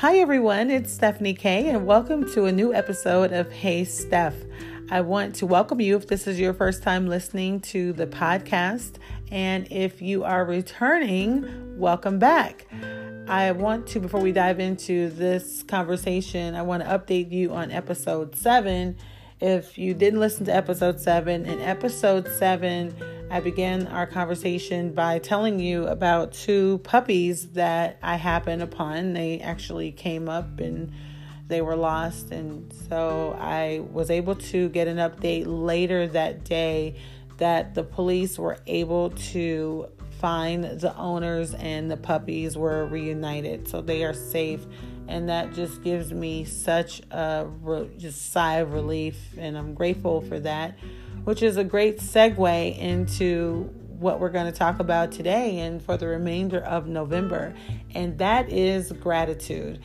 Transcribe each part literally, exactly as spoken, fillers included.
Hi everyone, it's Stephanie K, and welcome to a new episode of Hey Steph. I want to welcome you if this is your first time listening to the podcast, and if you are returning, welcome back. I want to, before we dive into this conversation, I want to update you on episode seven. If you didn't listen to episode seven, in episode seven, I began our conversation by telling you about two puppies that I happened upon. They actually came up and they were lost. And so I was able to get an update later that day that the police were able to find the owners and the puppies were reunited. So they are safe. And that just gives me such a re- just sigh of relief. And I'm grateful for that. Which is a great segue into what we're going to talk about today and for the remainder of November. And that is gratitude.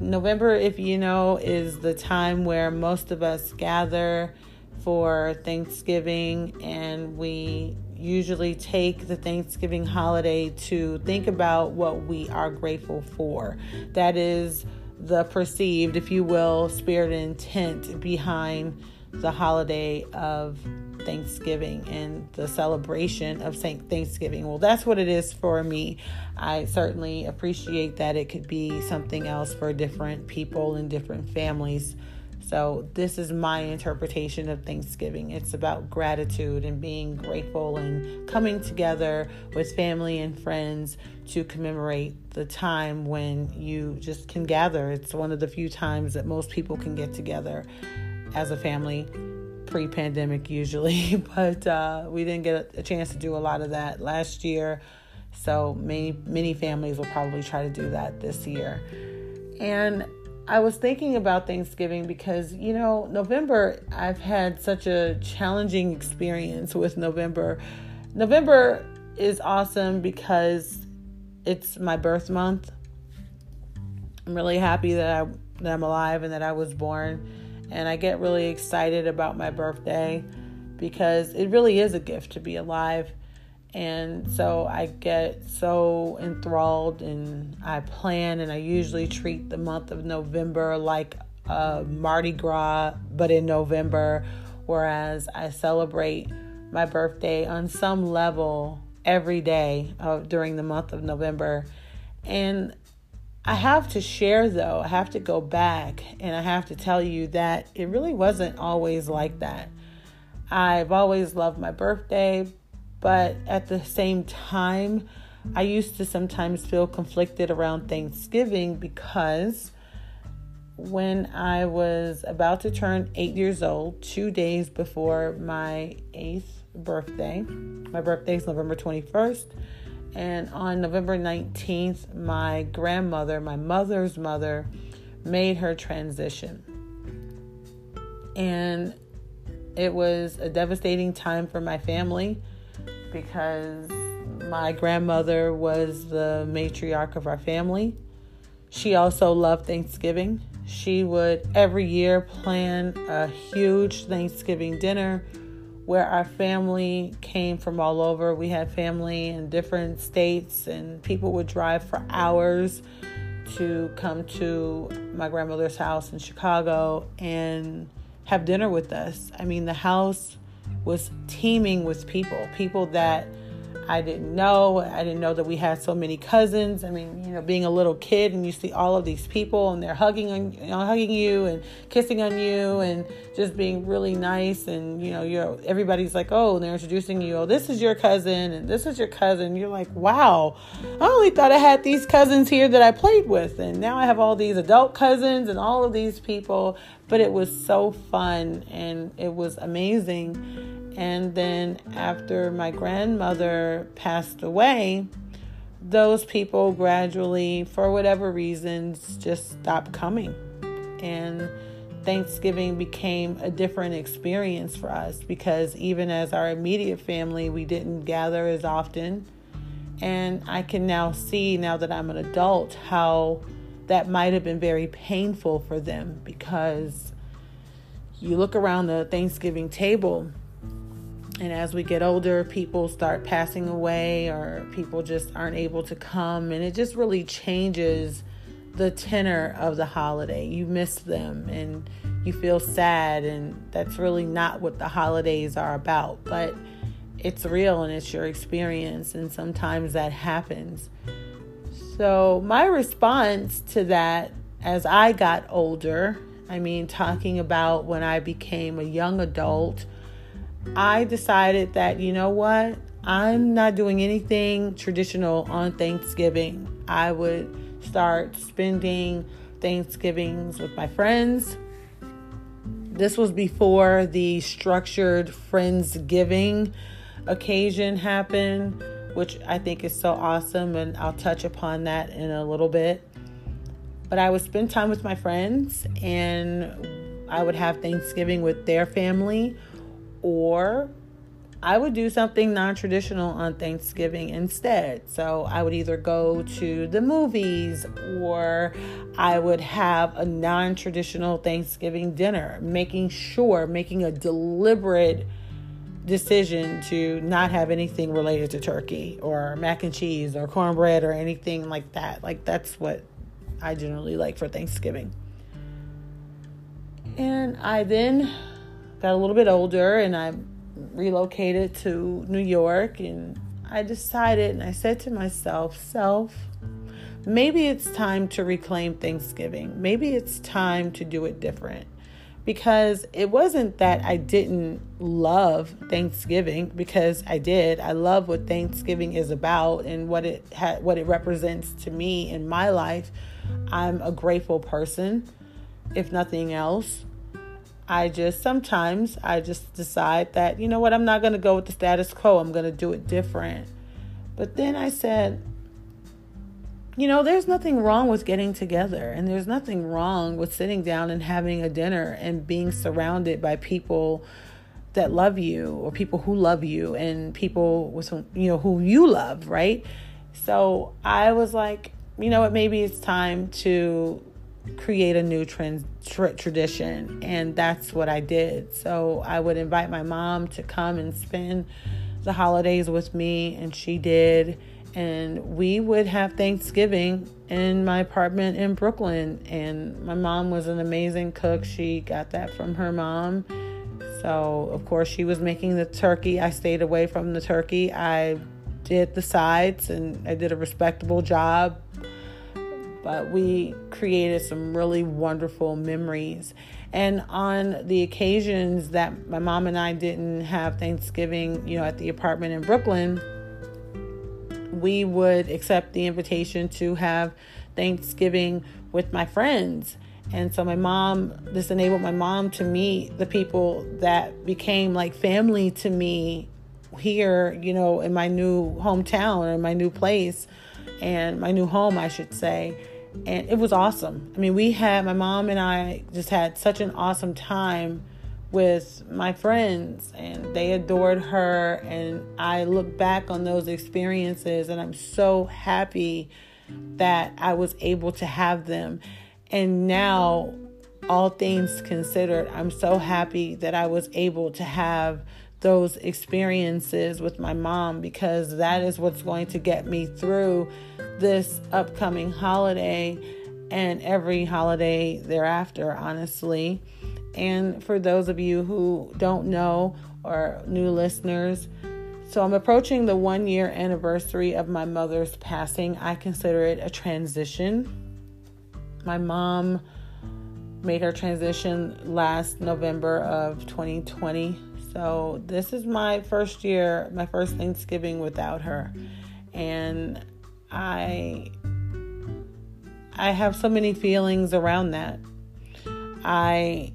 November, if you know, is the time where most of us gather for Thanksgiving. And we usually take the Thanksgiving holiday to think about what we are grateful for. That is the perceived, if you will, spirit and intent behind the holiday of Thanksgiving and the celebration of Saint Thanksgiving. Well, that's what it is for me. I certainly appreciate that it could be something else for different people and different families. So this is my interpretation of Thanksgiving. It's about gratitude and being grateful and coming together with family and friends to commemorate the time when you just can gather. It's one of the few times that most people can get together as a family, pre-pandemic usually, but uh, we didn't get a chance to do a lot of that last year. So many, many families will probably try to do that this year. And I was thinking about Thanksgiving because, you know, November, I've had such a challenging experience with November. November is awesome because it's my birth month. I'm really happy that, I, that I'm alive and that I was born. And I get really excited about my birthday because it really is a gift to be alive. And so I get so enthralled and I plan, and I usually treat the month of November like a Mardi Gras, but in November, whereas I celebrate my birthday on some level every day of, during the month of November. And I have to share, though, I have to go back and I have to tell you that it really wasn't always like that. I've always loved my birthday, but at the same time, I used to sometimes feel conflicted around Thanksgiving because when I was about to turn eight years old, two days before my eighth birthday, my birthday is November twenty-first. And on November nineteenth, my grandmother, my mother's mother, made her transition. And it was a devastating time for my family because my grandmother was the matriarch of our family. She also loved Thanksgiving. She would every year plan a huge Thanksgiving dinner where our family came from all over. We had family in different states, and people would drive for hours to come to my grandmother's house in Chicago and have dinner with us. I mean, the house was teeming with people, people that I didn't know. I didn't know that we had so many cousins. I mean, you know, being a little kid and you see all of these people and they're hugging on, you know, hugging you and kissing on you and just being really nice. And, you know, you're everybody's like, oh, and they're introducing you. Oh, this is your cousin and this is your cousin. You're like, wow, I only thought I had these cousins here that I played with. And now I have all these adult cousins and all of these people. But it was so fun and it was amazing. And then after my grandmother passed away, those people gradually, for whatever reasons, just stopped coming. And Thanksgiving became a different experience for us because even as our immediate family, we didn't gather as often. And I can now see, now that I'm an adult, how that might have been very painful for them because you look around the Thanksgiving table. And as we get older, people start passing away or people just aren't able to come. And it just really changes the tenor of the holiday. You miss them and you feel sad, and that's really not what the holidays are about, but it's real and it's your experience, and sometimes that happens. So my response to that as I got older, I mean, talking about when I became a young adult, I decided that, you know what, I'm not doing anything traditional on Thanksgiving. I would start spending Thanksgivings with my friends. This was before the structured Friendsgiving occasion happened, which I think is so awesome, and I'll touch upon that in a little bit. But I would spend time with my friends, and I would have Thanksgiving with their family, or I would do something non-traditional on Thanksgiving instead. So I would either go to the movies, or I would have a non-traditional Thanksgiving dinner, making sure, making a deliberate decision to not have anything related to turkey or mac and cheese or cornbread or anything like that. Like, that's what I generally like for Thanksgiving. And I then got a little bit older, and I relocated to New York, and I decided, and I said to myself, self, maybe it's time to reclaim Thanksgiving. Maybe it's time to do it different. Because it wasn't that I didn't love Thanksgiving, because I did. I love what Thanksgiving is about and what it ha- what it represents to me in my life. I'm a grateful person, if nothing else. I just sometimes I just decide that, you know what, I'm not going to go with the status quo. I'm going to do it different. But then I said, you know, there's nothing wrong with getting together, and there's nothing wrong with sitting down and having a dinner and being surrounded by people that love you, or people who love you, and people with whom, you know, who you love, right? So I was like, you know what, maybe it's time to create a new trend, tra- tradition. And that's what I did. So I would invite my mom to come and spend the holidays with me, and she did. And we would have Thanksgiving in my apartment in Brooklyn. And my mom was an amazing cook. She got that from her mom. So, of course, she was making the turkey. I stayed away from the turkey. I did the sides, and I did a respectable job. But we created some really wonderful memories. And on the occasions that my mom and I didn't have Thanksgiving, you know, at the apartment in Brooklyn, we would accept the invitation to have Thanksgiving with my friends. And so my mom, this enabled my mom to meet the people that became like family to me here, you know, in my new hometown, or in my new place, and my new home, I should say. And it was awesome. I mean, we had, my mom and I just had such an awesome time with my friends, and they adored her. And I look back on those experiences, and I'm so happy that I was able to have them. And now, all things considered, I'm so happy that I was able to have those experiences with my mom, because that is what's going to get me through this upcoming holiday and every holiday thereafter, honestly. And for those of you who don't know, or new listeners, so I'm approaching the one year anniversary of my mother's passing. I consider it a transition. My mom made her transition last November of twenty twenty. So this is my first year, my first Thanksgiving without her. And I, I have so many feelings around that. I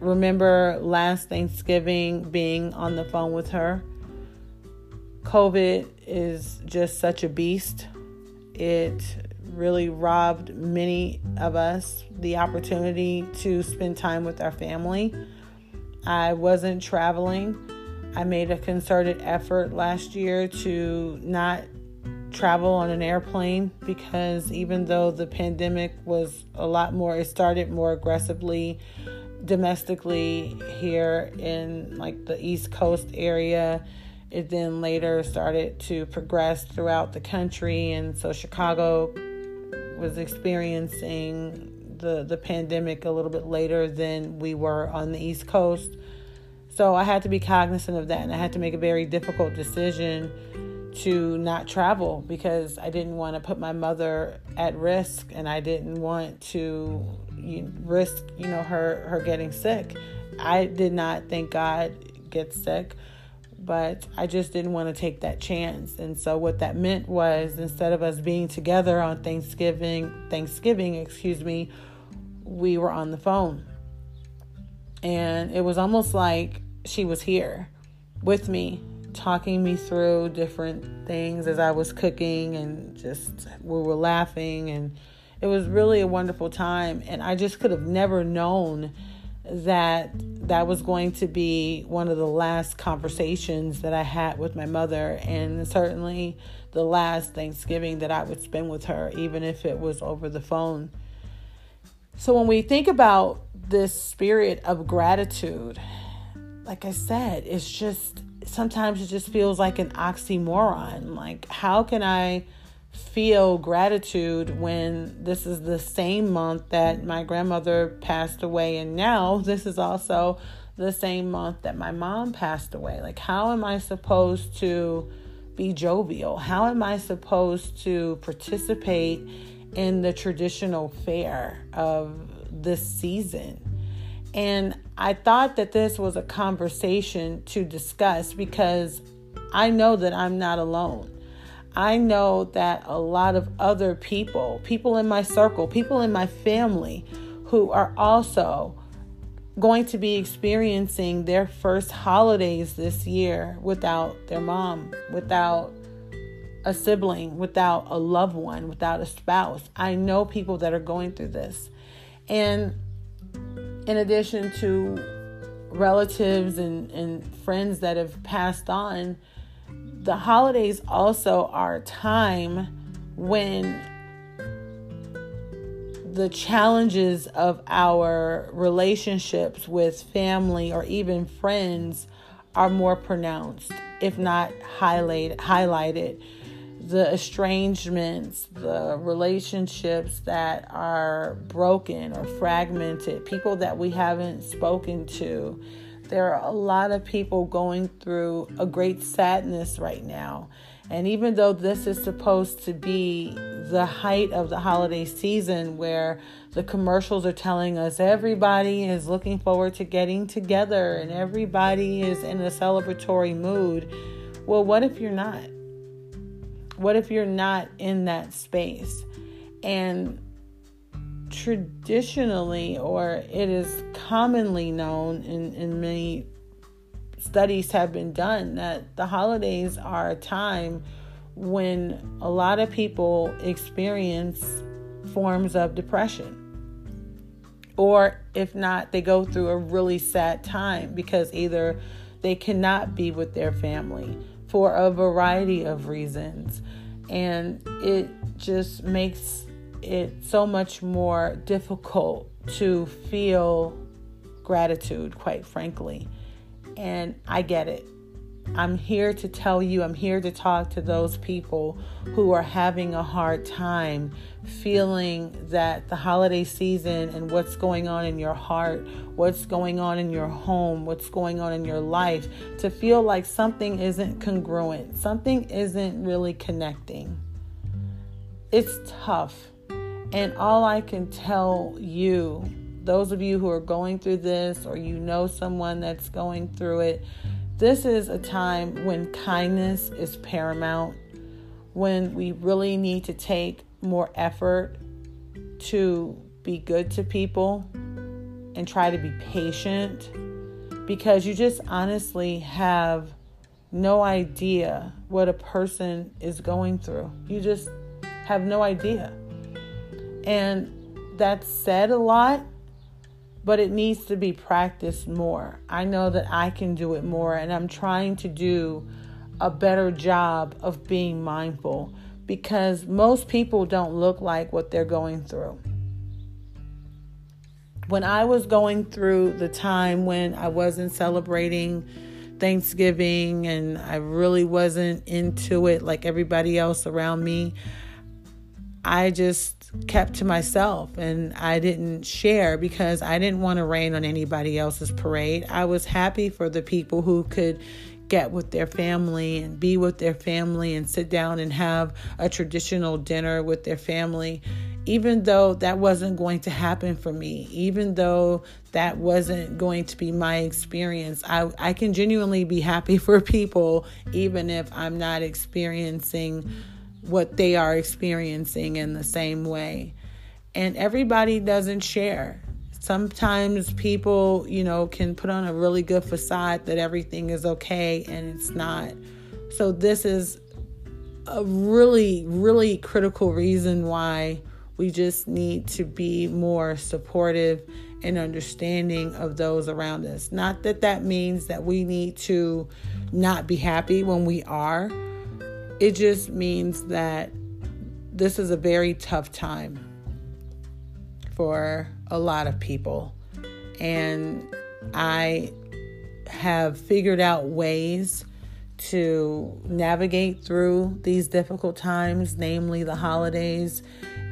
remember last Thanksgiving being on the phone with her. COVID is just such a beast. It really robbed many of us the opportunity to spend time with our family. I wasn't traveling. I made a concerted effort last year to not travel on an airplane, because even though the pandemic was a lot more, it started more aggressively domestically here in like the East Coast area. It then later started to progress throughout the country. And so Chicago was experiencing the, the pandemic a little bit later than we were on the East Coast. So I had to be cognizant of that, and I had to make a very difficult decision to not travel because I didn't want to put my mother at risk, and I didn't want to risk, you know, her, her getting sick. I did not, thank God, get sick, but I just didn't want to take that chance. And so what that meant was, instead of us being together on Thanksgiving, Thanksgiving, excuse me, we were on the phone. And it was almost like she was here with me, talking me through different things as I was cooking, and just we were laughing, and it was really a wonderful time. And I just could have never known that that was going to be one of the last conversations that I had with my mother, and certainly the last Thanksgiving that I would spend with her, even if it was over the phone. So when we think about this spirit of gratitude, like I said, it's just, sometimes it just feels like an oxymoron. Like, how can I feel gratitude when this is the same month that my grandmother passed away, and now this is also the same month that my mom passed away? Like, how am I supposed to be jovial? How am I supposed to participate in the traditional fare of this season? And I thought that this was a conversation to discuss because I know that I'm not alone. I know that a lot of other people, people in my circle, people in my family, who are also going to be experiencing their first holidays this year without their mom, without a sibling, without a loved one, without a spouse. I know people that are going through this. And in addition to relatives and, and friends that have passed on, the holidays also are a time when the challenges of our relationships with family or even friends are more pronounced, if not highlight, highlighted. The estrangements, the relationships that are broken or fragmented, people that we haven't spoken to. There are a lot of people going through a great sadness right now. And even though this is supposed to be the height of the holiday season, where the commercials are telling us everybody is looking forward to getting together and everybody is in a celebratory mood, well, what if you're not? What if you're not in that space? And traditionally, or it is commonly known, and, and many studies have been done, that the holidays are a time when a lot of people experience forms of depression. Or if not, they go through a really sad time because either they cannot be with their family for a variety of reasons. And it just makes it so much more difficult to feel gratitude, quite frankly. And I get it. I'm here to tell you, I'm here to talk to those people who are having a hard time feeling that the holiday season and what's going on in your heart, what's going on in your home, what's going on in your life, to feel like something isn't congruent, something isn't really connecting. It's tough. And all I can tell you, those of you who are going through this, or you know someone that's going through it, this is a time when kindness is paramount, when we really need to take more effort to be good to people and try to be patient, because you just honestly have no idea what a person is going through. You just have no idea. And that's said a lot, but it needs to be practiced more. I know that I can do it more, and I'm trying to do a better job of being mindful, because most people don't look like what they're going through. When I was going through the time when I wasn't celebrating Thanksgiving and I really wasn't into it like everybody else around me, I just kept to myself and I didn't share because I didn't want to rain on anybody else's parade. I was happy for the people who could get with their family and be with their family and sit down and have a traditional dinner with their family, even though that wasn't going to happen for me, even though that wasn't going to be my experience. I, I can genuinely be happy for people, even if I'm not experiencing what they are experiencing in the same way. And everybody doesn't share. Sometimes people, you know, can put on a really good facade that everything is okay, and it's not. So this is a really, really critical reason why we just need to be more supportive and understanding of those around us. Not that that means that we need to not be happy when we are. It just means that this is a very tough time for a lot of people. And I have figured out ways to navigate through these difficult times, namely the holidays.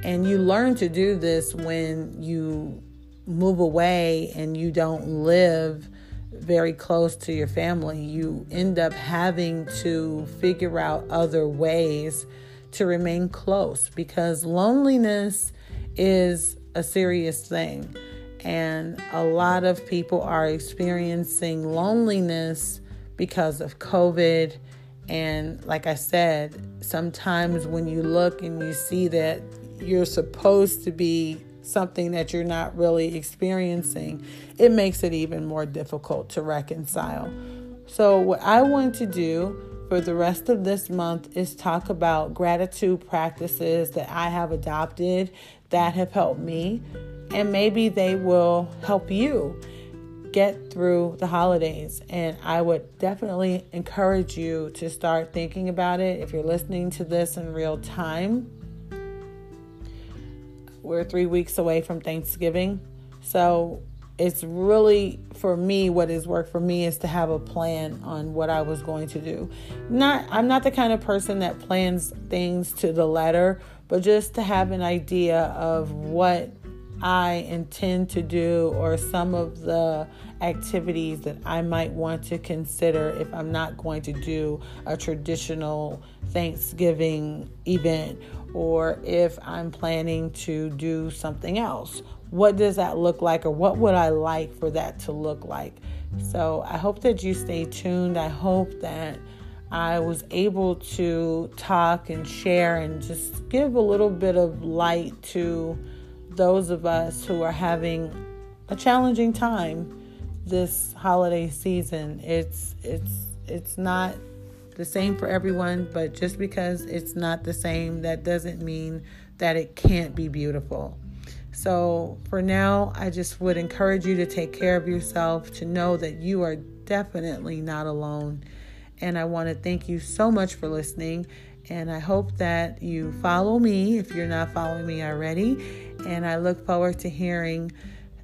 And you learn to do this when you move away and you don't live very close to your family. You end up having to figure out other ways to remain close because loneliness is a serious thing. And a lot of people are experiencing loneliness because of COVID. And like I said, sometimes when you look and you see that you're supposed to be something that you're not really experiencing, it makes it even more difficult to reconcile. So what I want to do for the rest of this month is talk about gratitude practices that I have adopted that have helped me, and maybe they will help you get through the holidays. And I would definitely encourage you to start thinking about it if you're listening to this in real time. We're three weeks away from Thanksgiving. So it's really, for me, what has worked for me is to have a plan on what I was going to do. Not, I'm not the kind of person that plans things to the letter, but just to have an idea of what I intend to do or some of the activities that I might want to consider if I'm not going to do a traditional Thanksgiving event, or if I'm planning to do something else. What does that look like, or what would I like for that to look like? So I hope that you stay tuned. I hope that I was able to talk and share and just give a little bit of light to those of us who are having a challenging time this holiday season. It's it's it's not the same for everyone, but just because it's not the same, that doesn't mean that it can't be beautiful. So for now, I just would encourage you to take care of yourself, to know that you are definitely not alone. And I want to thank you so much for listening. And I hope that you follow me if you're not following me already. And I look forward to hearing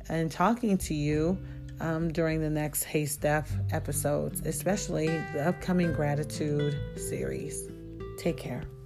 and talking to you Um, during the next Hey Steph episodes, especially the upcoming gratitude series. Take care.